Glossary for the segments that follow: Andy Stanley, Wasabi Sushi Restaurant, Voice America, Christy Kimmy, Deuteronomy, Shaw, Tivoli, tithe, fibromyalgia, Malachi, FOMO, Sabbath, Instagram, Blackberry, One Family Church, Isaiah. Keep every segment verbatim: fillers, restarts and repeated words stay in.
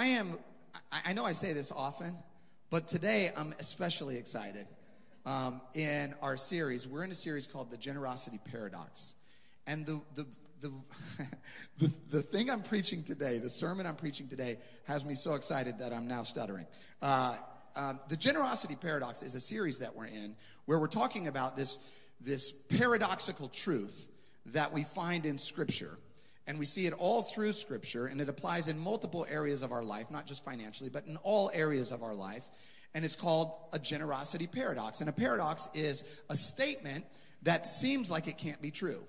I am, I know I say this often, but today I'm especially excited. Um, in our series, we're in a series called The Generosity Paradox. And the the the, the the thing I'm preaching today, the sermon I'm preaching today, has me so excited that I'm now stuttering. Uh, um, the Generosity Paradox is a series that we're in where we're talking about this this paradoxical truth that we find in Scripture. And we see it all through Scripture, and it applies in multiple areas of our life, not just financially, but in all areas of our life. And it's called a generosity paradox. And a paradox is a statement that seems like it can't be true.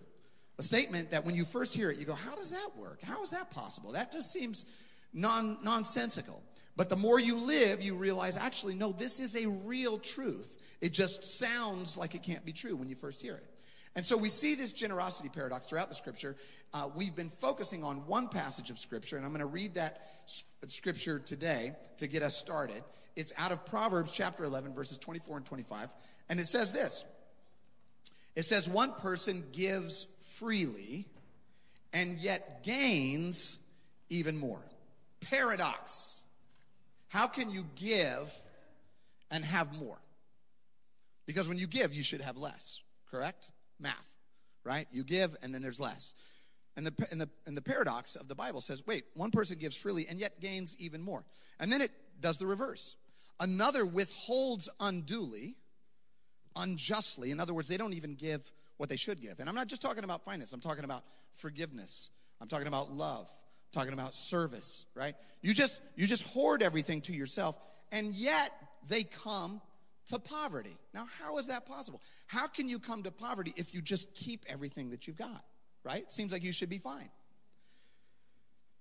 A statement that when you first hear it, you go, how does that work? How is that possible? That just seems non nonsensical. But the more you live, you realize, actually, no, this is a real truth. It just sounds like it can't be true when you first hear it. And so we see this generosity paradox throughout the Scripture. Uh, we've been focusing on one passage of Scripture, and I'm going to read that Scripture today to get us started. It's out of Proverbs chapter eleven, verses twenty-four and twenty-five. And it says this. It says, one person gives freely and yet gains even more. Paradox. How can you give and have more? Because when you give, you should have less, correct? Math, right? You give and then there's less. And the, and the, and the paradox of the Bible says, wait, one person gives freely and yet gains even more. And then it does the reverse. Another withholds unduly, unjustly. In other words, they don't even give what they should give. And I'm not just talking about finance. I'm talking about forgiveness. I'm talking about love. I'm talking about service, right? You just, you just hoard everything to yourself, and yet they come to poverty. Now, how is that possible? How can you come to poverty if you just keep everything that you've got, right? Seems like you should be fine.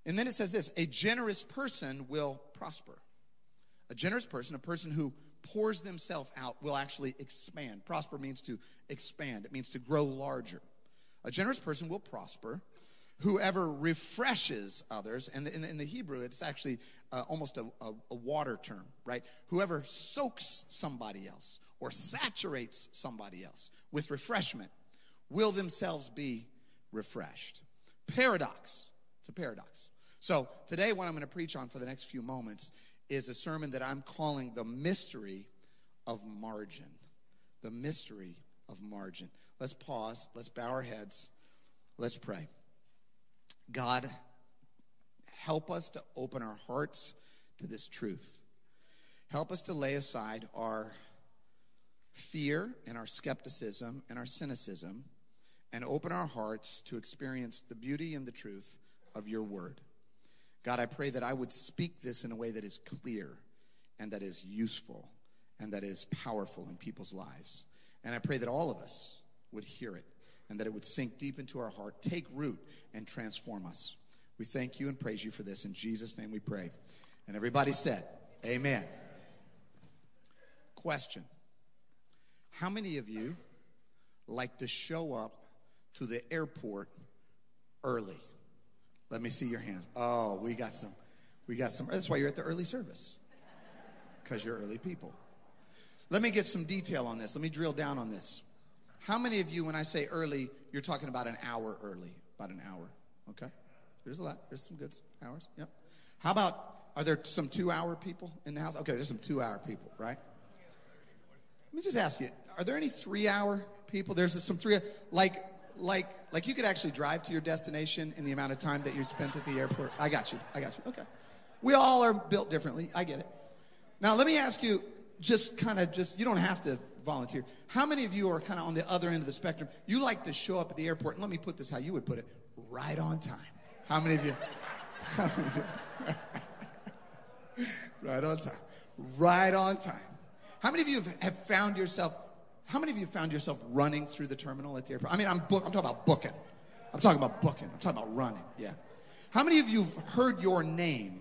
And then it says this, a generous person will prosper. A generous person, a person who pours themselves out, will actually expand. Prosper means to expand. It means to grow larger. A generous person will prosper. Whoever refreshes others, and in the, in the Hebrew, it's actually uh, almost a, a, a water term, right? Whoever soaks somebody else or saturates somebody else with refreshment will themselves be refreshed. Paradox. It's a paradox. So today what I'm going to preach on for the next few moments is a sermon that I'm calling The Mystery of Margin. The Mystery of Margin. Let's pause. Let's bow our heads. Let's pray. God, help us to open our hearts to this truth. Help us to lay aside our fear and our skepticism and our cynicism and open our hearts to experience the beauty and the truth of your word. God, I pray that I would speak this in a way that is clear and that is useful and that is powerful in people's lives. And I pray that all of us would hear it, and that it would sink deep into our heart, take root, and transform us. We thank you and praise you for this. In Jesus' name we pray. And everybody said, amen. Question. How many of you like to show up to the airport early? Let me see your hands. Oh, we got some. We got some. That's why you're at the early service, because you're early people. Let me get some detail on this. Let me drill down on this. How many of you, when I say early, you're talking about an hour early, about an hour, okay? There's a lot. There's some good hours, yep. How about, are there some two-hour people in the house? Okay, there's some two-hour people, right? Let me just ask you, are there any three-hour people? There's some three, like, like, like you could actually drive to your destination in the amount of time that you spent at the airport. I got you, I got you, okay. We all are built differently, I get it. Now, let me ask you, just kind of just, you don't have to volunteer. How many of you are kind of on the other end of the spectrum? You like to show up at the airport, and let me put this how you would put it, right on time. How many of you? How many of you right on time. Right on time. How many of you have found yourself, how many of you found yourself running through the terminal at the airport? I mean, I'm, book, I'm talking about booking. I'm talking about booking. I'm talking about running, yeah. How many of you have heard your name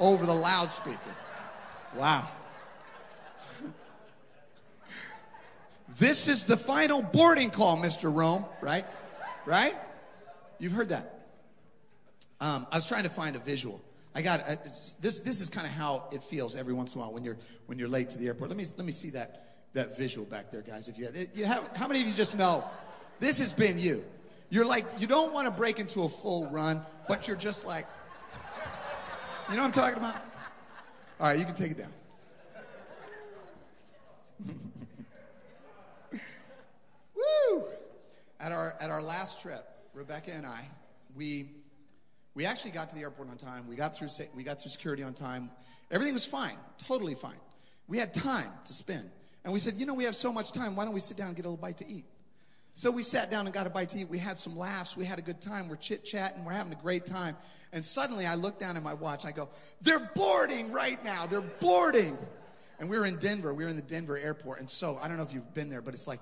over the loudspeaker? Wow. This is the final boarding call, Mister Rome, right? Right? You've heard that. Um, I was trying to find a visual. I got I, this. This is kind of how it feels every once in a while when you're when you're late to the airport. Let me let me see that that visual back there, guys. If you, you have, how many of you just know this has been you? You're like you don't want to break into a full run, but you're just like You know what I'm talking about? All right, you can take it down. Woo! At our at our last trip, Rebecca and I, we we actually got to the airport on time. We got through we got through security on time. Everything was fine, totally fine. We had time to spend, and we said, you know, we have so much time. Why don't we sit down and get a little bite to eat? So we sat down and got a bite to eat. We had some laughs. We had a good time. We're chit-chatting. We're having a great time. And suddenly I look down at my watch. I go, they're boarding right now. They're boarding. And we were in Denver. We were in the Denver airport. And so I don't know if you've been there, but it's like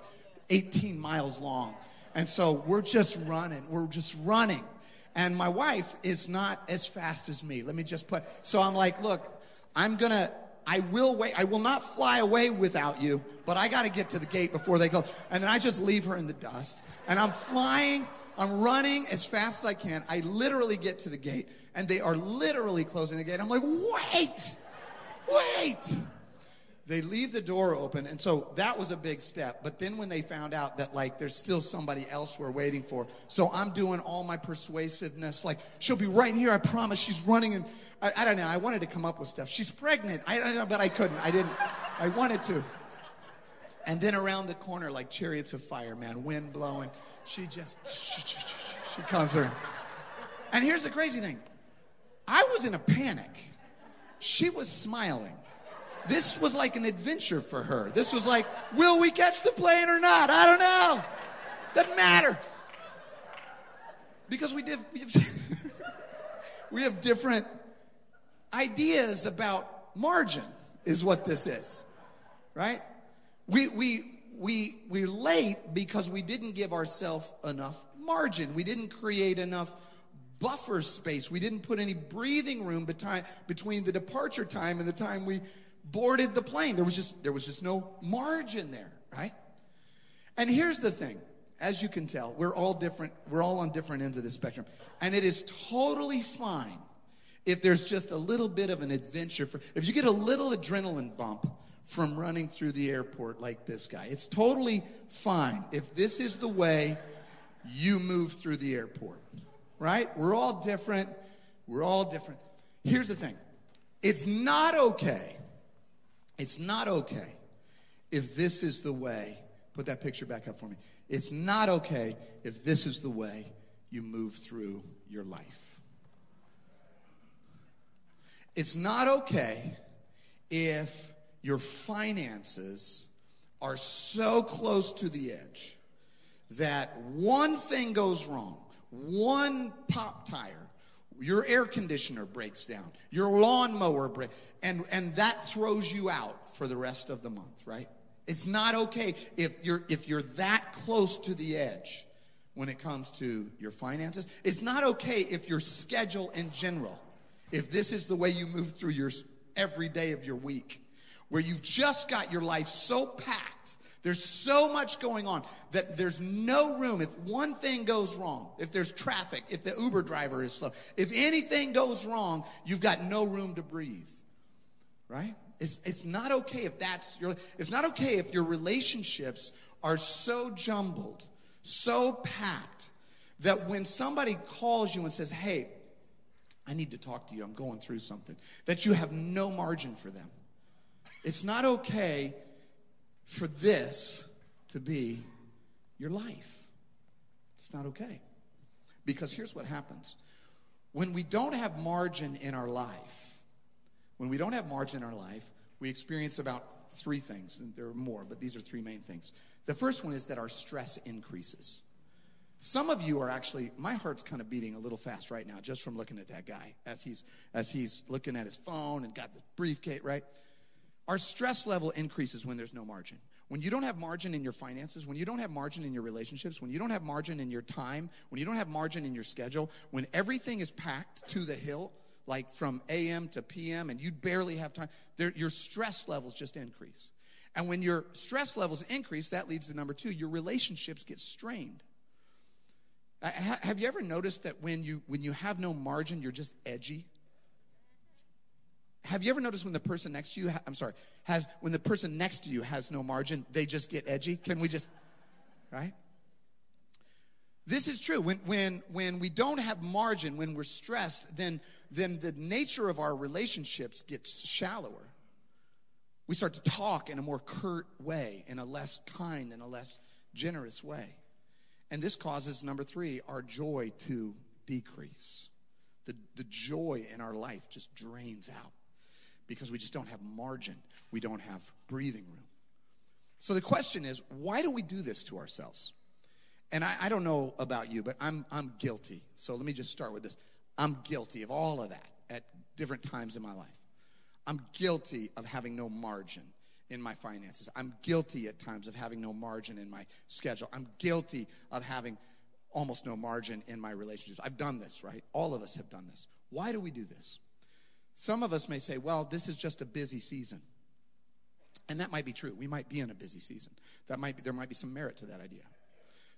eighteen miles long. And so we're just running. We're just running. And my wife is not as fast as me. Let me just put. So I'm like, look, I'm going to. I will wait. I will not fly away without you, but I got to get to the gate before they go. And then I just leave her in the dust. And I'm flying. I'm running as fast as I can. I literally get to the gate, and they are literally closing the gate. I'm like, wait, wait. They leave the door open, and so that was a big step. But then when they found out that, like, there's still somebody else we're waiting for, so I'm doing all my persuasiveness, like, she'll be right here, I promise, she's running, and I, I don't know, I wanted to come up with stuff. She's pregnant, I don't know, but I couldn't, I didn't, I wanted to. And then around the corner, like chariots of fire, man, wind blowing, she just, she comes through. And here's the crazy thing, I was in a panic. She was smiling. This was like an adventure for her. This was like, will we catch the plane or not? I don't know. Doesn't matter. Because we did, we have different ideas about margin is what this is, right? We, we, we, we're late because we didn't give ourselves enough margin. We didn't create enough buffer space. We didn't put any breathing room beti- between the departure time and the time we boarded the plane. There was just there was just no margin there, right? And here's the thing. As you can tell, we're all different. We're all on different ends of the spectrum. And it is totally fine if there's just a little bit of an adventure. For, if you get a little adrenaline bump from running through the airport like this guy, it's totally fine if this is the way you move through the airport, right? We're all different. We're all different. Here's the thing. It's not okay. It's not okay if this is the way, put that picture back up for me. It's not okay if this is the way you move through your life. It's not okay if your finances are so close to the edge that one thing goes wrong, one pop tire, your air conditioner breaks down, your lawnmower breaks, and, and that throws you out for the rest of the month, right? It's not okay if you're, if you're that close to the edge when it comes to your finances. It's not okay if your schedule in general, if this is the way you move through your every day of your week, where you've just got your life so packed, there's so much going on that there's no room. If one thing goes wrong, if there's traffic, if the Uber driver is slow, if anything goes wrong, you've got no room to breathe, right? It's, it's not okay if that's your, it's not okay if your relationships are so jumbled, so packed that when somebody calls you and says, hey, I need to talk to you, I'm going through something, that you have no margin for them. It's not okay for this to be your life. It's not okay. Because here's what happens. When we don't have margin in our life, when we don't have margin in our life, we experience about three things, and there are more, but these are three main things. The first one is that our stress increases. Some of you are actually, my heart's kind of beating a little fast right now just from looking at that guy as he's as he's looking at his phone and got the briefcase, right? Our stress level increases when there's no margin. When you don't have margin in your finances, when you don't have margin in your relationships, when you don't have margin in your time, when you don't have margin in your schedule, when everything is packed to the hill, like from A M to P M, and you barely have time, there, your stress levels just increase. And when your stress levels increase, that leads to number two, your relationships get strained. I, ha, have you ever noticed that when you when you have no margin, you're just edgy? Have you ever noticed when the person next to you, ha- I'm sorry, has when the person next to you has no margin, they just get edgy? Can we just, right? This is true. When when when we don't have margin, when we're stressed, then then the nature of our relationships gets shallower. We start to talk in a more curt way, in a less kind, in a less generous way. And this causes, number three, our joy to decrease. The, the joy in our life just drains out because we just don't have margin. We don't have breathing room. So the question is, why do we do this to ourselves? And I, I don't know about you, but I'm I'm guilty. So let me just start with this. I'm guilty of all of that at different times in my life. I'm guilty of having no margin in my finances. I'm guilty at times of having no margin in my schedule. I'm guilty of having almost no margin in my relationships. I've done this, right? All of us have done this. Why do we do this? Some of us may say, well, this is just a busy season. And that might be true. We might be in a busy season. That might be, there might be some merit to that idea.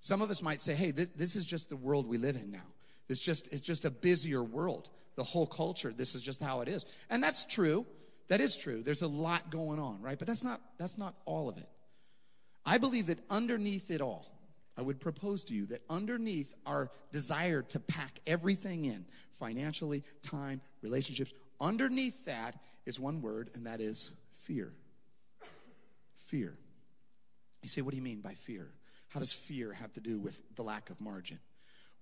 Some of us might say, hey, th- this is just the world we live in now. It's just, it's just a busier world. The whole culture, this is just how it is. And that's true. That is true. There's a lot going on, right? But that's not that's not all of it. I believe that underneath it all, I would propose to you that underneath our desire to pack everything in, financially, time, relationships, underneath that is one word, and that is fear. Fear. You say, what do you mean by fear? How does fear have to do with the lack of margin?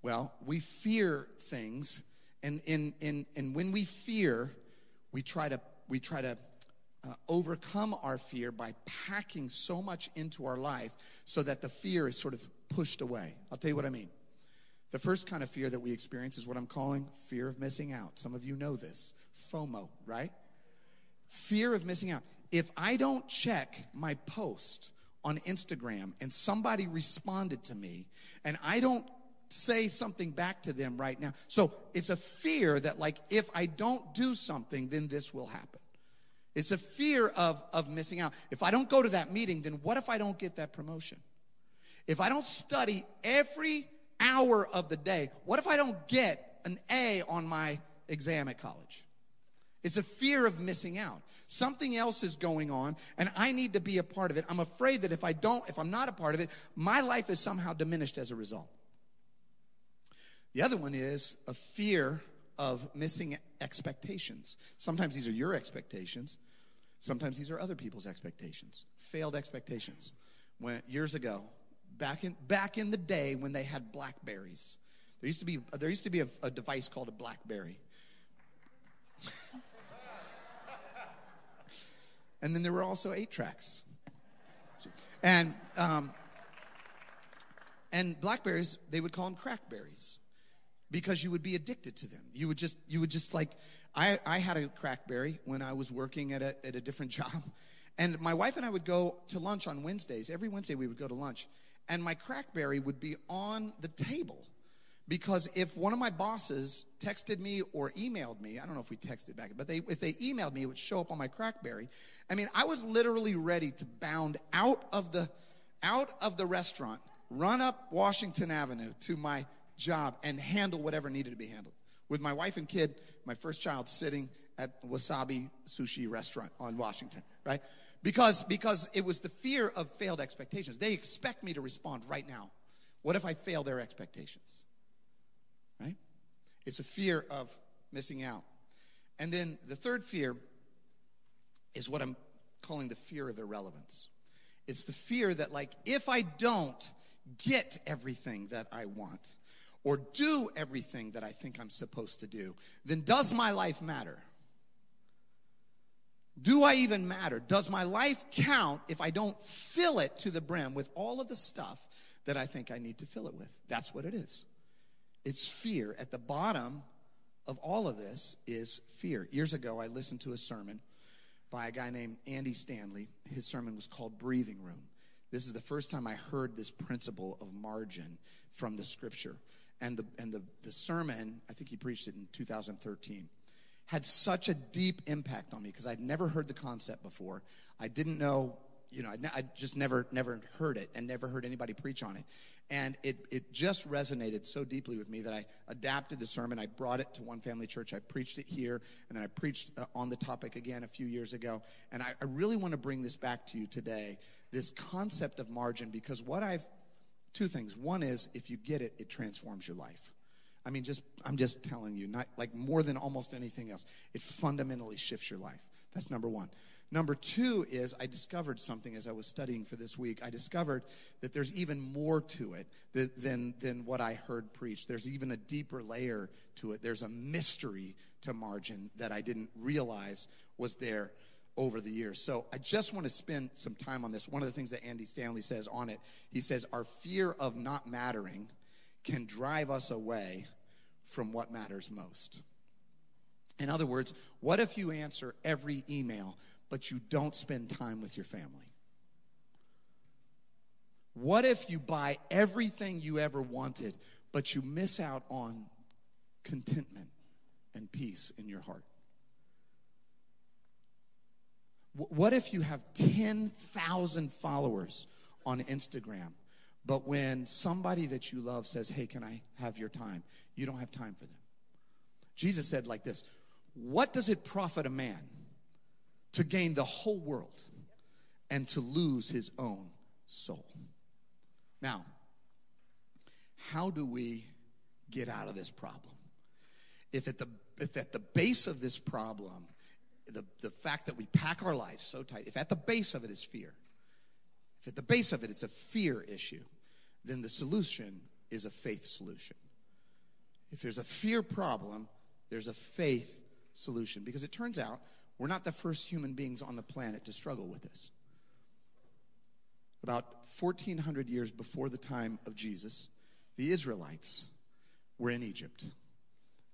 Well, we fear things, and in in and when we fear, we try to we try to uh, overcome our fear by packing so much into our life so that the fear is sort of pushed away. I'll tell you what I mean. The first kind of fear that we experience is what I'm calling fear of missing out. Some of you know this, FOMO, right? Fear of missing out. If I don't check my post on Instagram and somebody responded to me and I don't say something back to them right now. So it's a fear that, like, if I don't do something, then this will happen. It's a fear of, of missing out. If I don't go to that meeting, then what if I don't get that promotion? If I don't study every hour of the day, what if I don't get an A on my exam at college? It's a fear of missing out. Something else is going on, and I need to be a part of it. I'm afraid that if I don't, if I'm not a part of it, my life is somehow diminished as a result. The other one is a fear of missing expectations. Sometimes these are your expectations. Sometimes these are other people's expectations, failed expectations. When, years ago, back in back in the day when they had Blackberries, there used to be there used to be a, a device called a Blackberry. And then there were also eight tracks. And um, and Blackberries, they would call them crackberries, because you would be addicted to them. You would just, you would just like, I, I had a crackberry when I was working at a, at a different job. And my wife and I would go to lunch on Wednesdays. Every Wednesday we would go to lunch. And my crackberry would be on the table. Because if one of my bosses texted me or emailed me, I don't know if we texted back, but they, if they emailed me, it would show up on my crackberry. I mean, I was literally ready to bound out of the, out of the restaurant, run up Washington Avenue to my job and handle whatever needed to be handled. With my wife and kid, my first child, sitting at Wasabi Sushi Restaurant on Washington, right? Because because it was the fear of failed expectations. They expect me to respond right now. What if I fail their expectations? Right? It's a fear of missing out. And then the third fear is what I'm calling the fear of irrelevance. It's the fear that, like, if I don't get everything that I want, or do everything that I think I'm supposed to do, then does my life matter? Do I even matter? Does my life count if I don't fill it to the brim with all of the stuff that I think I need to fill it with? That's what it is. It's fear. At the bottom of all of this is fear. Years ago, I listened to a sermon by a guy named Andy Stanley. His sermon was called Breathing Room. This is the first time I heard this principle of margin from the scripture. And the and the, the sermon, I think he preached it in two thousand thirteen, had such a deep impact on me because I'd never heard the concept before. I didn't know, you know, I just never never heard it and never heard anybody preach on it. And it, it just resonated so deeply with me that I adapted the sermon. I brought it to One Family Church. I preached it here, and then I preached on the topic again a few years ago. And I, I really want to bring this back to you today, this concept of margin, because what I've Two things. One is, if you get it, it transforms your life. I mean, just I'm just telling you, not like more than almost anything else. It fundamentally shifts your life. That's number one. Number two is, I discovered something as I was studying for this week. I discovered that there's even more to it than, than, than what I heard preached. There's even a deeper layer to it. There's a mystery to margin that I didn't realize was there over the years. So I just want to spend some time on this. One of the things that Andy Stanley says on it, he says, our fear of not mattering can drive us away from what matters most. In other words, what if you answer every email, but you don't spend time with your family? What if you buy everything you ever wanted, but you miss out on contentment and peace in your heart? What if you have ten thousand followers on Instagram, but when somebody that you love says, hey, can I have your time? You don't have time for them. Jesus said like this, what does it profit a man to gain the whole world and to lose his own soul? Now, how do we get out of this problem? If at the if at the base of this problem, the, the fact that we pack our lives so tight, if at the base of it is fear, if at the base of it it's a fear issue, then the solution is a faith solution. If there's a fear problem, there's a faith solution. Because it turns out, we're not the first human beings on the planet to struggle with this. About fourteen hundred years before the time of Jesus, the Israelites were in Egypt.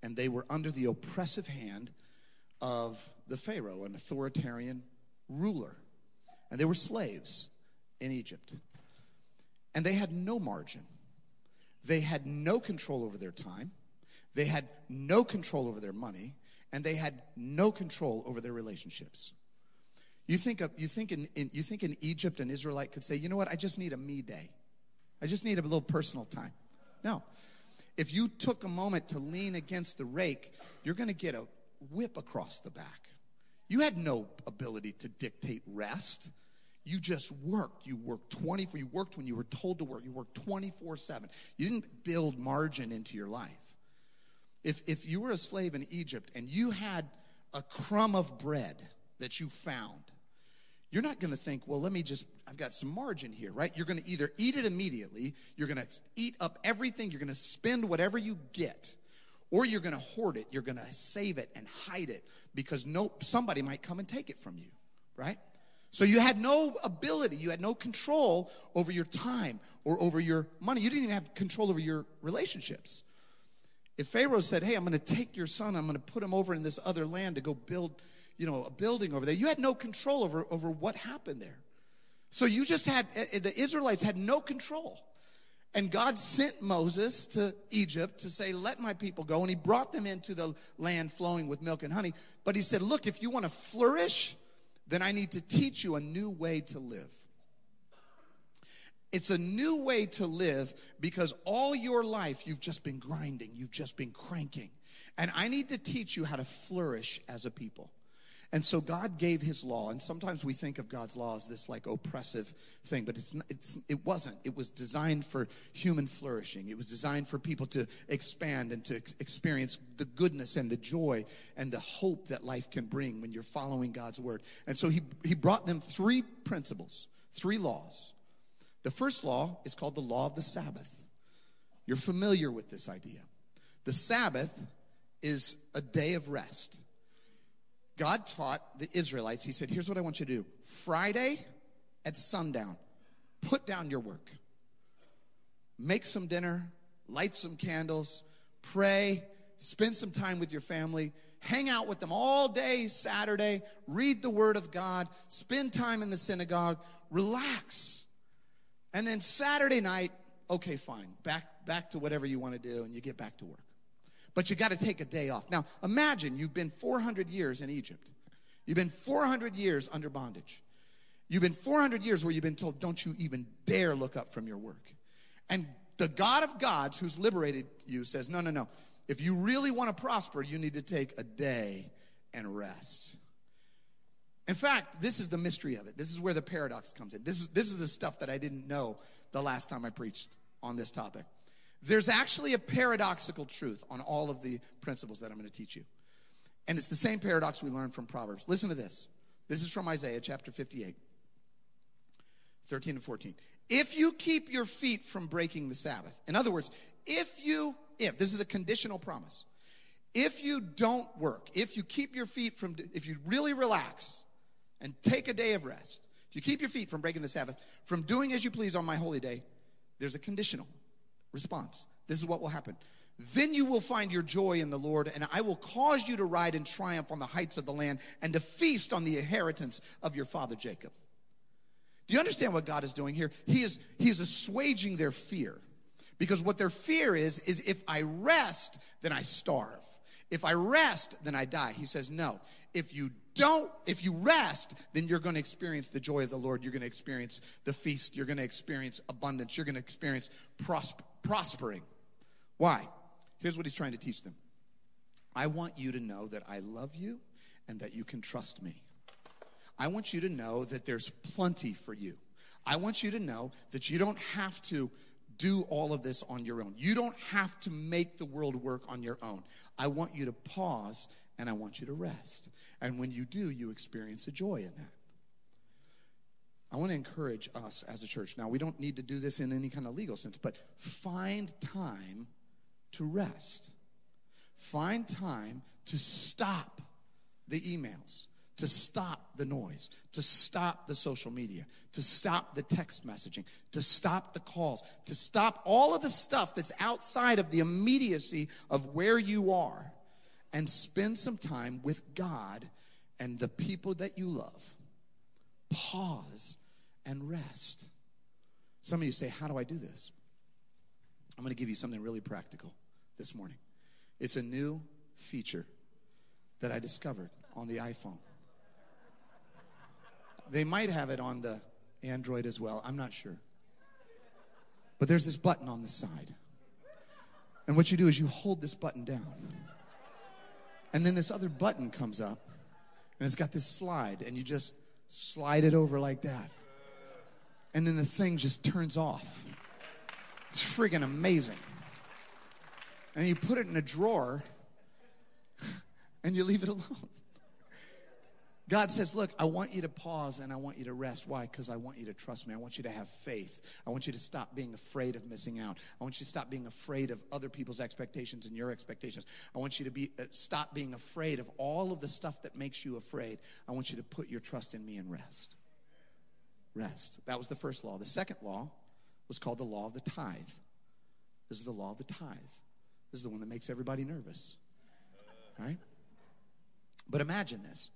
And they were under the oppressive hand of the Pharaoh, an authoritarian ruler. And they were slaves in Egypt. And they had no margin. They had no control over their time. They had no control over their money. And they had no control over their relationships. You think of, you think in, in you think in Egypt an Israelite could say, you know what, I just need a me day. I just need a little personal time. No. If you took a moment to lean against the rake, you're going to get a whip across the back. You had no ability to dictate rest. You just worked. You worked twenty-four. You worked when you were told to work. You worked twenty-four seven. You didn't build margin into your life. If if you were a slave in Egypt and you had a crumb of bread that you found, you're not going to think, well, let me just, I've got some margin here, right? You're going to either eat it immediately, you're going to eat up everything, you're going to spend whatever you get, or you're going to hoard it, you're going to save it and hide it because no, somebody might come and take it from you, right? So you had no ability, you had no control over your time or over your money. You didn't even have control over your relationships. If Pharaoh said, hey, I'm going to take your son, I'm going to put him over in this other land to go build, you know, a building over there, you had no control over, over what happened there. So you just had, the Israelites had no control. And God sent Moses to Egypt to say, let my people go. And he brought them into the land flowing with milk and honey. But he said, look, if you want to flourish, then I need to teach you a new way to live. It's a new way to live because all your life you've just been grinding. You've just been cranking. And I need to teach you how to flourish as a people. And so God gave his law. And sometimes we think of God's law as this like oppressive thing. But it's, it's it wasn't. It was designed for human flourishing. It was designed for people to expand and to ex- experience the goodness and the joy and the hope that life can bring when you're following God's word. And so he, he brought them three principles, three laws. The first law is called the law of the Sabbath. You're familiar with this idea. The Sabbath is a day of rest. God taught the Israelites, he said, here's what I want you to do. Friday at sundown, put down your work. Make some dinner, light some candles, pray, spend some time with your family. Hang out with them all day Saturday, read the word of God, spend time in the synagogue, relax. And then Saturday night, okay, fine. Back back to whatever you want to do, and you get back to work. But you got to take a day off. Now, imagine you've been four hundred years in Egypt. You've been four hundred years under bondage. You've been four hundred years where you've been told, don't you even dare look up from your work. And the God of gods who's liberated you says, no, no, no. If you really want to prosper, you need to take a day and rest. In fact, this is the mystery of it. This is where the paradox comes in. This is, this is the stuff that I didn't know the last time I preached on this topic. There's actually a paradoxical truth on all of the principles that I'm going to teach you. And it's the same paradox we learned from Proverbs. Listen to this. This is from Isaiah chapter fifty-eight, thirteen and fourteen. If you keep your feet from breaking the Sabbath. In other words, if you, if, this is a conditional promise. If you don't work, if you keep your feet from, if you really relax and take a day of rest, if you keep your feet from breaking the Sabbath, from doing as you please on my holy day, there's a conditional response. This is what will happen. Then you will find your joy in the Lord, and I will cause you to ride in triumph on the heights of the land and to feast on the inheritance of your father Jacob. Do you understand what God is doing here? He is, he is assuaging their fear. Because what their fear is, is if I rest, then I starve. If I rest, then I die. He says, no, if you don't, if you rest, then you're going to experience the joy of the Lord. You're going to experience the feast. You're going to experience abundance. You're going to experience prosper, prospering. Why? Here's what he's trying to teach them. I want you to know that I love you and that you can trust me. I want you to know that there's plenty for you. I want you to know that you don't have to do all of this on your own. You don't have to make the world work on your own. I want you to pause and I want you to rest. And when you do, you experience a joy in that. I want to encourage us as a church. Now, we don't need to do this in any kind of legal sense, but find time to rest. Find time to stop the emails, to stop the noise, to stop the social media, to stop the text messaging, to stop the calls, to stop all of the stuff that's outside of the immediacy of where you are, and spend some time with God and the people that you love. Pause and rest. Some of you say, how do I do this? I'm going to give you something really practical this morning. It's a new feature that I discovered on the iPhone. They might have it on the Android as well. I'm not sure. But there's this button on the side. And what you do is you hold this button down. And then this other button comes up. And it's got this slide. And you just slide it over like that. And then the thing just turns off. It's freaking amazing. And you put it in a drawer. And you leave it alone. God says, look, I want you to pause and I want you to rest. Why? Because I want you to trust me. I want you to have faith. I want you to stop being afraid of missing out. I want you to stop being afraid of other people's expectations and your expectations. I want you to be uh, stop being afraid of all of the stuff that makes you afraid. I want you to put your trust in me and rest. Rest. That was the first law. The second law was called the law of the tithe. This is the law of the tithe. This is the one that makes everybody nervous. Right? But imagine this.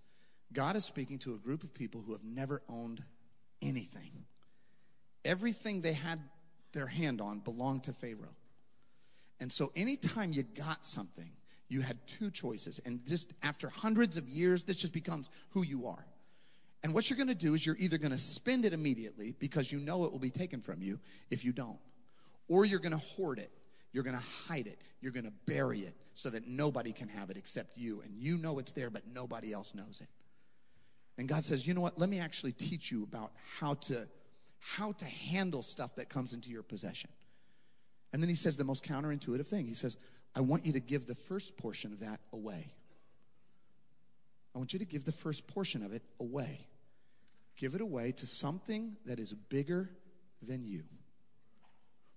God is speaking to a group of people who have never owned anything. Everything they had their hand on belonged to Pharaoh. And so anytime you got something, you had two choices. And just after hundreds of years, this just becomes who you are. And what you're going to do is you're either going to spend it immediately because you know it will be taken from you if you don't. Or you're going to hoard it. You're going to hide it. You're going to bury it so that nobody can have it except you. And you know it's there, but nobody else knows it. And God says, you know what? Let me actually teach you about how to, how to handle stuff that comes into your possession. And then he says the most counterintuitive thing. He says, I want you to give the first portion of that away. I want you to give the first portion of it away. Give it away to something that is bigger than you.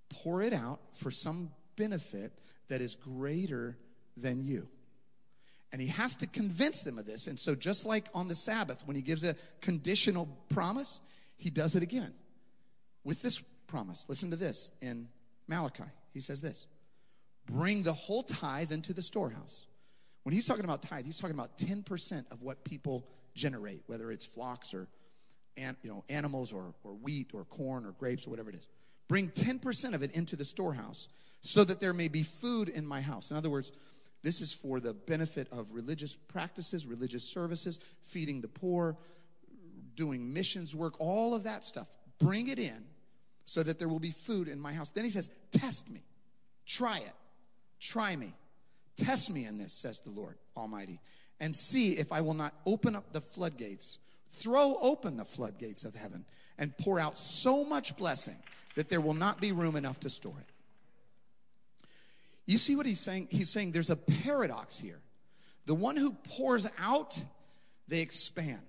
Pour it out for some benefit that is greater than you. And he has to convince them of this. And so just like on the Sabbath, when he gives a conditional promise, he does it again with this promise. Listen to this in Malachi. He says this, bring the whole tithe into the storehouse. When he's talking about tithe, he's talking about ten percent of what people generate, whether it's flocks or an, you know, animals or, or wheat or corn or grapes or whatever it is. Bring ten percent of it into the storehouse so that there may be food in my house. In other words, this is for the benefit of religious practices, religious services, feeding the poor, doing missions work, all of that stuff. Bring it in so that there will be food in my house. Then he says, test me. Try it. Try me. Test me in this, says the Lord Almighty, and see if I will not open up the floodgates, throw open the floodgates of heaven, and pour out so much blessing that there will not be room enough to store it. You see what he's saying? He's saying there's a paradox here. The one who pours out, they expand.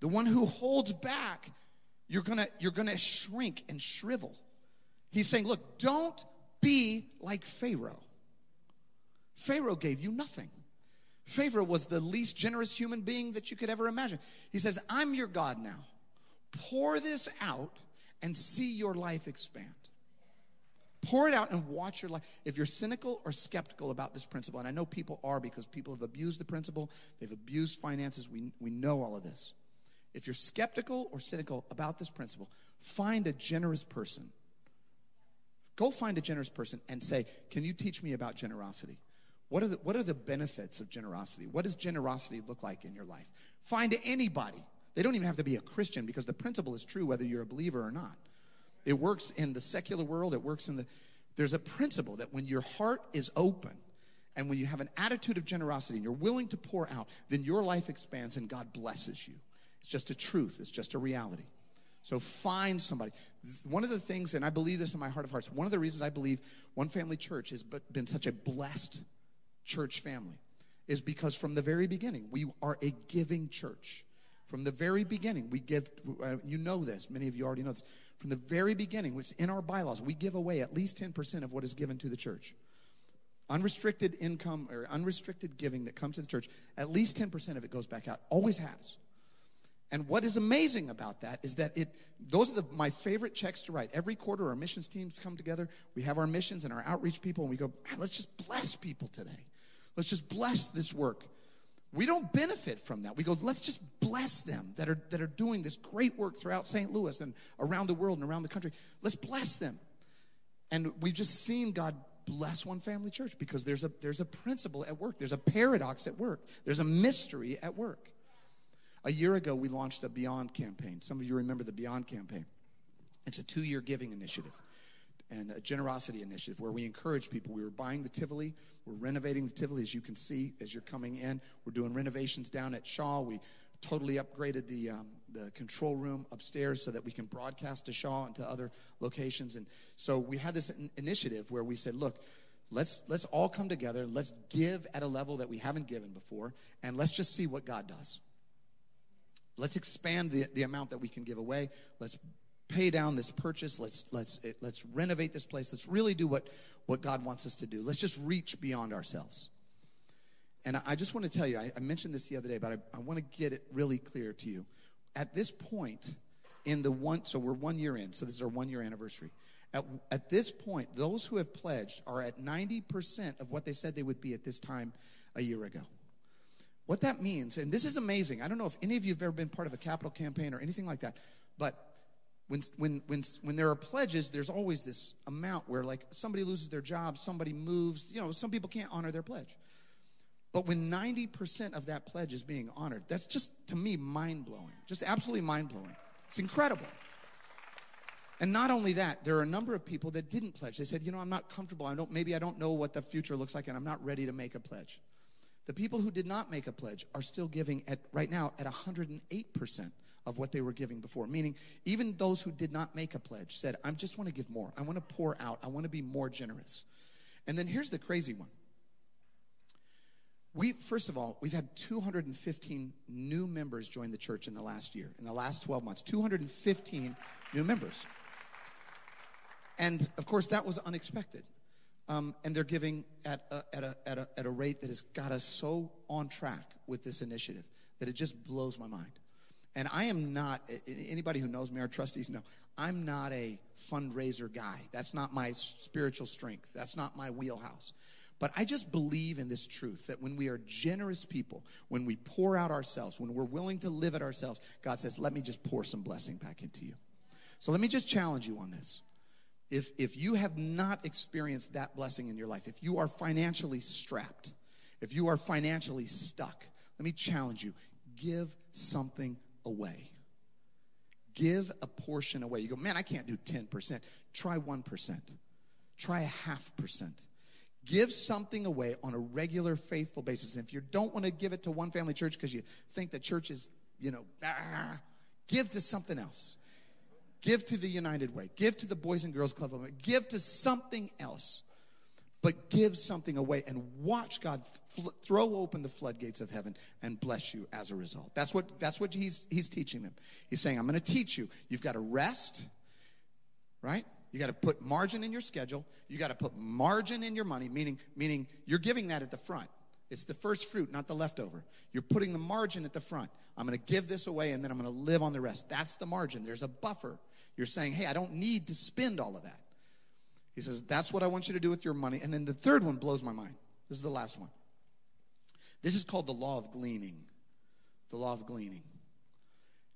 The one who holds back, you're gonna, you're gonna shrink and shrivel. He's saying, look, don't be like Pharaoh. Pharaoh gave you nothing. Pharaoh was the least generous human being that you could ever imagine. He says, I'm your God now. Pour this out and see your life expand. Pour it out and watch your life. If you're cynical or skeptical about this principle, and I know people are because people have abused the principle, they've abused finances, we, we know all of this. If you're skeptical or cynical about this principle, find a generous person. Go find a generous person and say, can you teach me about generosity? What are the, what are the benefits of generosity? What does generosity look like in your life? Find anybody. They don't even have to be a Christian because the principle is true whether you're a believer or not. It works in the secular world. It works in the, there's a principle that when your heart is open and when you have an attitude of generosity and you're willing to pour out, then your life expands and God blesses you. It's just a truth. It's just a reality. So find somebody. One of the things, and I believe this in my heart of hearts, one of the reasons I believe One Family Church has been such a blessed church family is because from the very beginning, we are a giving church. From the very beginning, we give, you know this, many of you already know this. From the very beginning, which in our bylaws, we give away at least ten percent of what is given to the church. Unrestricted income or unrestricted giving that comes to the church, at least ten percent of it goes back out, always has. And what is amazing about that is that it, those are the, my favorite checks to write. Every quarter our missions teams come together, we have our missions and our outreach people, and we go, man, let's just bless people today. Let's just bless this work. We don't benefit from that. We go, let's just bless them that are, that are doing this great work throughout Saint Louis and around the world and around the country. Let's bless them. And we've just seen God bless One Family Church because there's a, there's a principle at work. There's a paradox at work. There's a mystery at work. A year ago, we launched a Beyond campaign. Some of you remember the Beyond campaign. It's a two-year giving initiative and a generosity initiative where we encourage people. We were buying the Tivoli. We're renovating the Tivoli, as you can see, as you're coming in. We're doing renovations down at Shaw. We totally upgraded the um, the control room upstairs so that we can broadcast to Shaw and to other locations. And so we had this in- initiative where we said, look, let's, let's all come together. Let's give at a level that we haven't given before, and let's just see what God does. Let's expand the, the amount that we can give away. Let's pay down this purchase. Let's let's let's renovate this place. Let's really do what, what God wants us to do. Let's just reach beyond ourselves. And I, I just want to tell you, I, I mentioned this the other day, but I, I want to get it really clear to you. At this point in the one, so we're one year in, so this is our one year anniversary. At, at this point, those who have pledged are at ninety percent of what they said they would be at this time a year ago. What that means, and this is amazing. I don't know if any of you have ever been part of a capital campaign or anything like that, but When, when when when there are pledges, there's always this amount where like somebody loses their job, somebody moves, you know, some people can't honor their pledge. But when ninety percent of that pledge is being honored, that's just, to me, mind-blowing. Just absolutely mind-blowing. It's incredible. And not only that, there are a number of people that didn't pledge. They said, you know, I'm not comfortable. I don't, maybe I don't know what the future looks like, and I'm not ready to make a pledge. The people who did not make a pledge are still giving at right now at one hundred eight percent. Of what they were giving before. Meaning, even those who did not make a pledge said, I just want to give more. I want to pour out. I want to be more generous. And then here's the crazy one. We, first of all, we've had two hundred fifteen new members join the church in the last year, in the last twelve months. two hundred fifteen new members. And, of course, that was unexpected. Um, and they're giving at a, at a, at a, at a rate that has got us so on track with this initiative that it just blows my mind. And I am not, anybody who knows me, our trustees know, I'm not a fundraiser guy. That's not my spiritual strength. That's not my wheelhouse. But I just believe in this truth that when we are generous people, when we pour out ourselves, when we're willing to live it ourselves, God says, let me just pour some blessing back into you. So let me just challenge you on this. If, if you have not experienced that blessing in your life, if you are financially strapped, if you are financially stuck, let me challenge you. Give something away. Give a portion away. You go, man, I can't do ten percent. Try one percent. Try a half percent. Give something away on a regular, faithful basis. And if you don't want to give it to One Family Church because you think the church is, you know, ah, give to something else. Give to the United Way. Give to the Boys and Girls Club. Give to something else. But give something away and watch God th- throw open the floodgates of heaven and bless you as a result. That's what that's what he's he's teaching them. He's saying, I'm going to teach you. You've got to rest, right? You got to put margin in your schedule. You got to put margin in your money, meaning meaning you're giving that at the front. It's the first fruit, not the leftover. You're putting the margin at the front. I'm going to give this away, and then I'm going to live on the rest. That's the margin. There's a buffer. You're saying, hey, I don't need to spend all of that. He says, that's what I want you to do with your money. And then the third one blows my mind. This is the last one. This is called the law of gleaning. The law of gleaning.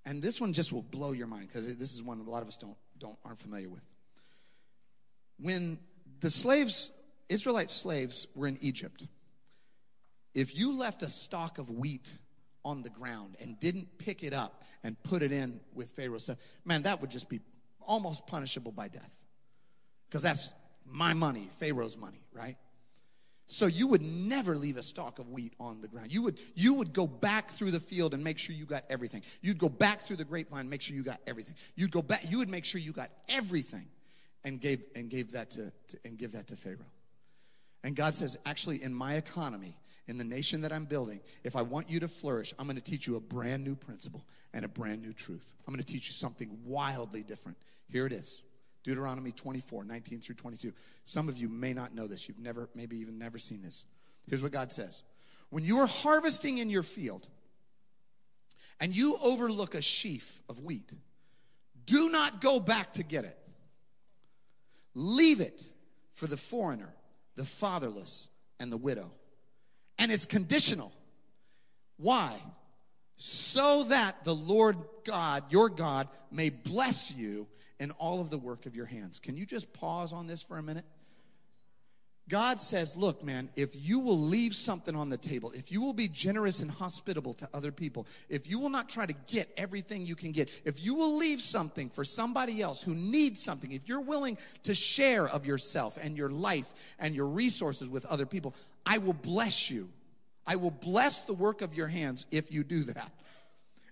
And this one just will blow your mind because this is one a lot of us don't, don't aren't familiar with. When the slaves, Israelite slaves, were in Egypt, if you left a stalk of wheat on the ground and didn't pick it up and put it in with Pharaoh's stuff, man, that would just be almost punishable by death. Because that's my money, Pharaoh's money, right? So you would never leave a stalk of wheat on the ground. You would you would go back through the field and make sure you got everything. You'd go back through the grapevine and make sure you got everything. You'd go back, you would make sure you got everything and gave and gave that to, to and give that to Pharaoh. And God says, actually, in my economy, in the nation that I'm building, if I want you to flourish, I'm going to teach you a brand new principle and a brand new truth. I'm going to teach you something wildly different. Here it is. Deuteronomy twenty-four, nineteen through twenty-two. Some of you may not know this. You've never, maybe even never seen this. Here's what God says. When you are harvesting in your field and you overlook a sheaf of wheat, do not go back to get it. Leave it for the foreigner, the fatherless, and the widow. And it's conditional. Why? So that the Lord God, your God, may bless you and all of the work of your hands. Can you just pause on this for a minute? God says, look, man, if you will leave something on the table, if you will be generous and hospitable to other people, if you will not try to get everything you can get, if you will leave something for somebody else who needs something, if you're willing to share of yourself and your life and your resources with other people, I will bless you. I will bless the work of your hands if you do that.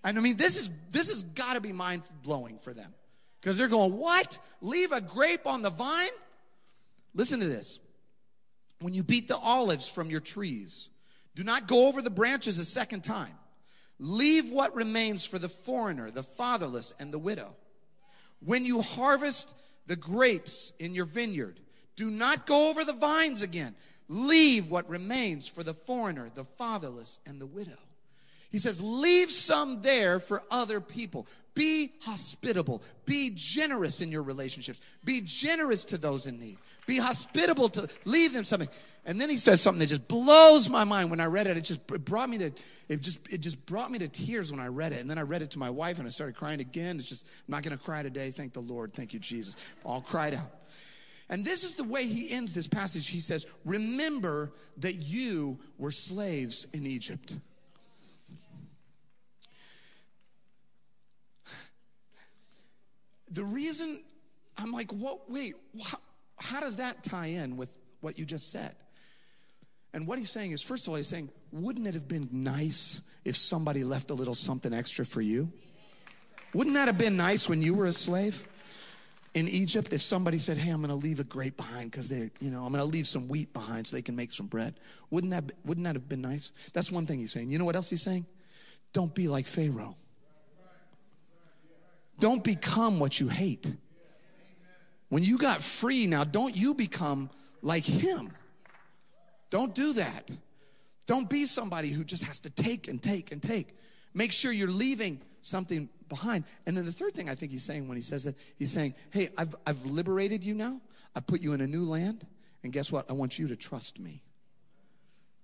And I mean, this is this has got to be mind-blowing for them. Because they're going, what? Leave a grape on the vine? Listen to this. When you beat the olives from your trees, do not go over the branches a second time. Leave what remains for the foreigner, the fatherless, and the widow. When you harvest the grapes in your vineyard, do not go over the vines again. Leave what remains for the foreigner, the fatherless, and the widow. He says, leave some there for other people. Be hospitable. Be generous in your relationships. Be generous to those in need. Be hospitable to, leave them something. And then he says something that just blows my mind. When I read it, it just brought me to, it just, it just brought me to tears when I read it. And then I read it to my wife and I started crying again. It's just, I'm not going to cry today. Thank the Lord. Thank you, Jesus. All cried out. And this is the way he ends this passage. He says, remember that you were slaves in Egypt. The reason, I'm like, what, wait, how, how does that tie in with what you just said? And what he's saying is, first of all, he's saying, wouldn't it have been nice if somebody left a little something extra for you? Wouldn't that have been nice when you were a slave in Egypt if somebody said, hey, I'm going to leave a grape behind because they're, you know, I'm going to leave some wheat behind so they can make some bread. Wouldn't that, wouldn't that have been nice? That's one thing he's saying. You know what else he's saying? Don't be like Pharaoh. Don't become what you hate. When you got free now, don't you become like him. Don't do that. Don't be somebody who just has to take and take and take. Make sure you're leaving something behind. And then the third thing I think he's saying when he says that, he's saying, hey, I've, I've liberated you now. I put you in a new land. And guess what? I want you to trust me.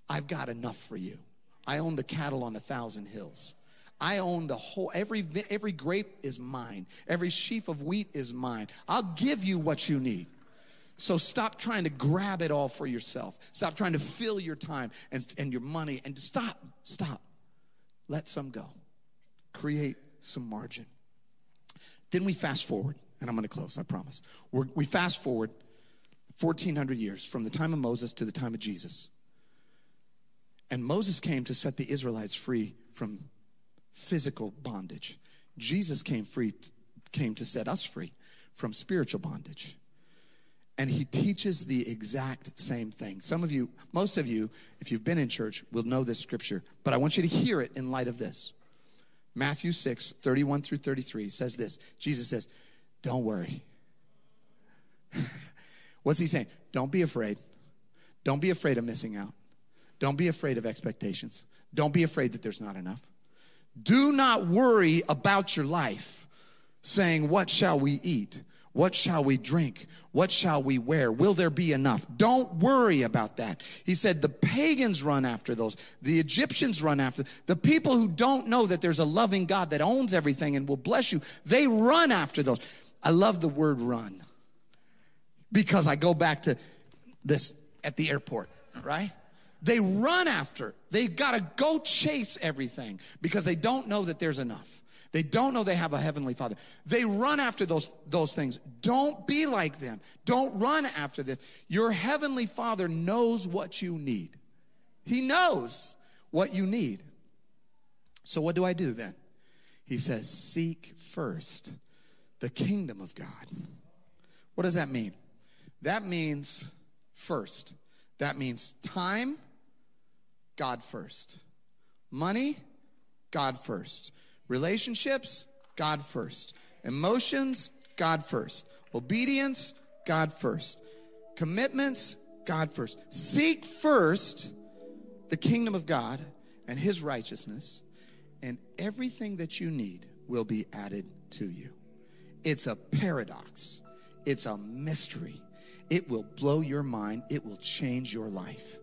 I've got enough for you. I own the cattle on a thousand hills. I own the whole, every every grape is mine. Every sheaf of wheat is mine. I'll give you what you need. So stop trying to grab it all for yourself. Stop trying to fill your time and, and your money. And stop, stop. Let some go. Create some margin. Then we fast forward, and I'm going to close, I promise. We're, we fast forward fourteen hundred years from the time of Moses to the time of Jesus. And Moses came to set the Israelites free from physical bondage. Jesus came free came to set us free from spiritual bondage. And he teaches the exact same thing. Some of you, most of you, if you've been in church, will know this scripture. But I want you to hear it in light of this. Matthew six, thirty-one through thirty-three says this. Jesus says, don't worry. What's he saying? Don't be afraid. Don't be afraid of missing out. Don't be afraid of expectations. Don't be afraid that there's not enough. Do not worry about your life, saying, what shall we eat? What shall we drink? What shall we wear? Will there be enough? Don't worry about that. He said the pagans run after those. The Egyptians run after. The people who don't know that there's a loving God that owns everything and will bless you, they run after those. I love the word run because I go back to this at the airport, right? They run after. They've got to go chase everything because they don't know that there's enough. They don't know they have a heavenly Father. They run after those, those things. Don't be like them. Don't run after this. Your heavenly Father knows what you need. He knows what you need. So what do I do then? He says, seek first the kingdom of God. What does that mean? That means first. That means time, God first. Money, God first. Relationships, God first. Emotions, God first. Obedience, God first. Commitments, God first. Seek first the kingdom of God and his righteousness, and everything that you need will be added to you. It's a paradox. It's a mystery. It will blow your mind. It will change your life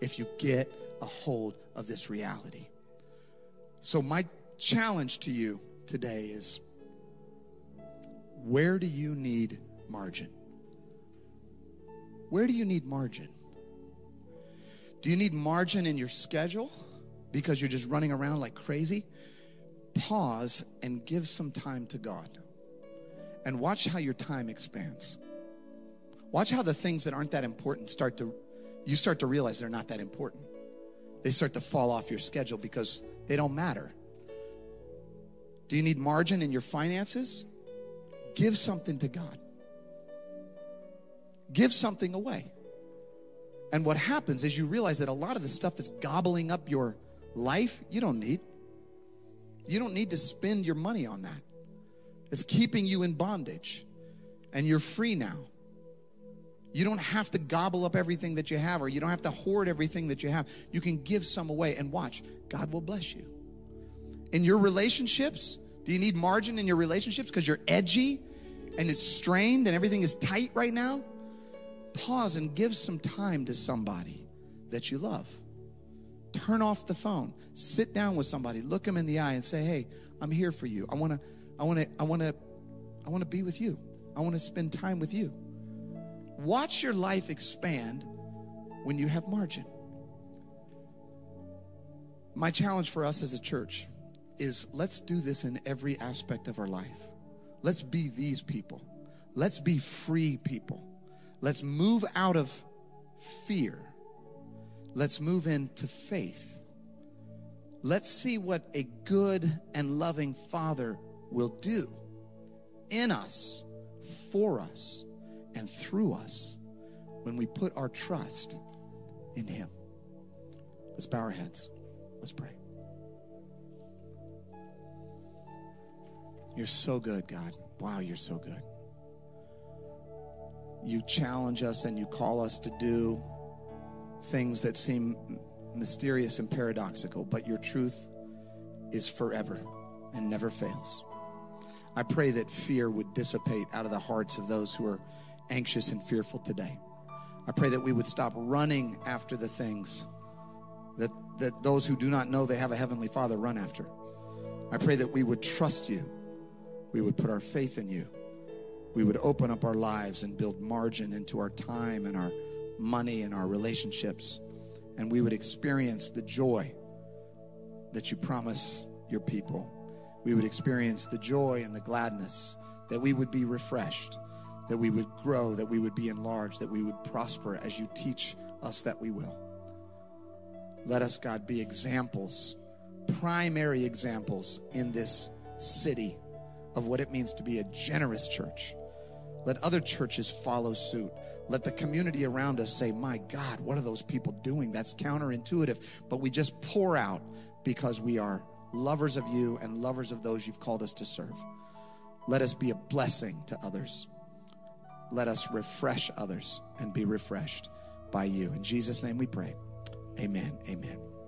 if you get a hold of this reality. So my challenge to you today is, where do you need margin? Where do you need margin? Do you need margin in your schedule because you're just running around like crazy? Pause and give some time to God and watch how your time expands. Watch how the things that aren't that important start to, you start to realize they're not that important. They start to fall off your schedule because they don't matter. Do you need margin in your finances? Give something to God. Give something away. And what happens is you realize that a lot of the stuff that's gobbling up your life, you don't need. You don't need to spend your money on that. It's keeping you in bondage. And you're free now. You don't have to gobble up everything that you have, or you don't have to hoard everything that you have. You can give some away and watch. God will bless you. In your relationships, do you need margin in your relationships because you're edgy and it's strained and everything is tight right now? Pause and give some time to somebody that you love. Turn off the phone. Sit down with somebody. Look them in the eye and say, hey, I'm here for you. I want to, I want to, I want to, I want to be with you. I want to spend time with you. Watch your life expand when you have margin. My challenge for us as a church is, let's do this in every aspect of our life. Let's be these people. Let's be free people. Let's move out of fear. Let's move into faith. Let's see what a good and loving Father will do in us, for us, and through us when we put our trust in him. Let's bow our heads. Let's pray. You're so good, God. Wow, you're so good. You challenge us and you call us to do things that seem mysterious and paradoxical, but your truth is forever and never fails. I pray that fear would dissipate out of the hearts of those who are anxious and fearful today. I pray that we would stop running after the things that, that those who do not know they have a heavenly Father run after. I pray that we would trust you. We would put our faith in you. We would open up our lives and build margin into our time and our money and our relationships. And we would experience the joy that you promise your people. We would experience the joy and the gladness, that we would be refreshed, that we would grow, that we would be enlarged, that we would prosper as you teach us that we will. Let us, God, be examples, primary examples in this city of what it means to be a generous church. Let other churches follow suit. Let the community around us say, my God, what are those people doing? That's counterintuitive. But we just pour out because we are lovers of you and lovers of those you've called us to serve. Let us be a blessing to others. Let us refresh others and be refreshed by you. In Jesus' name we pray. Amen. Amen.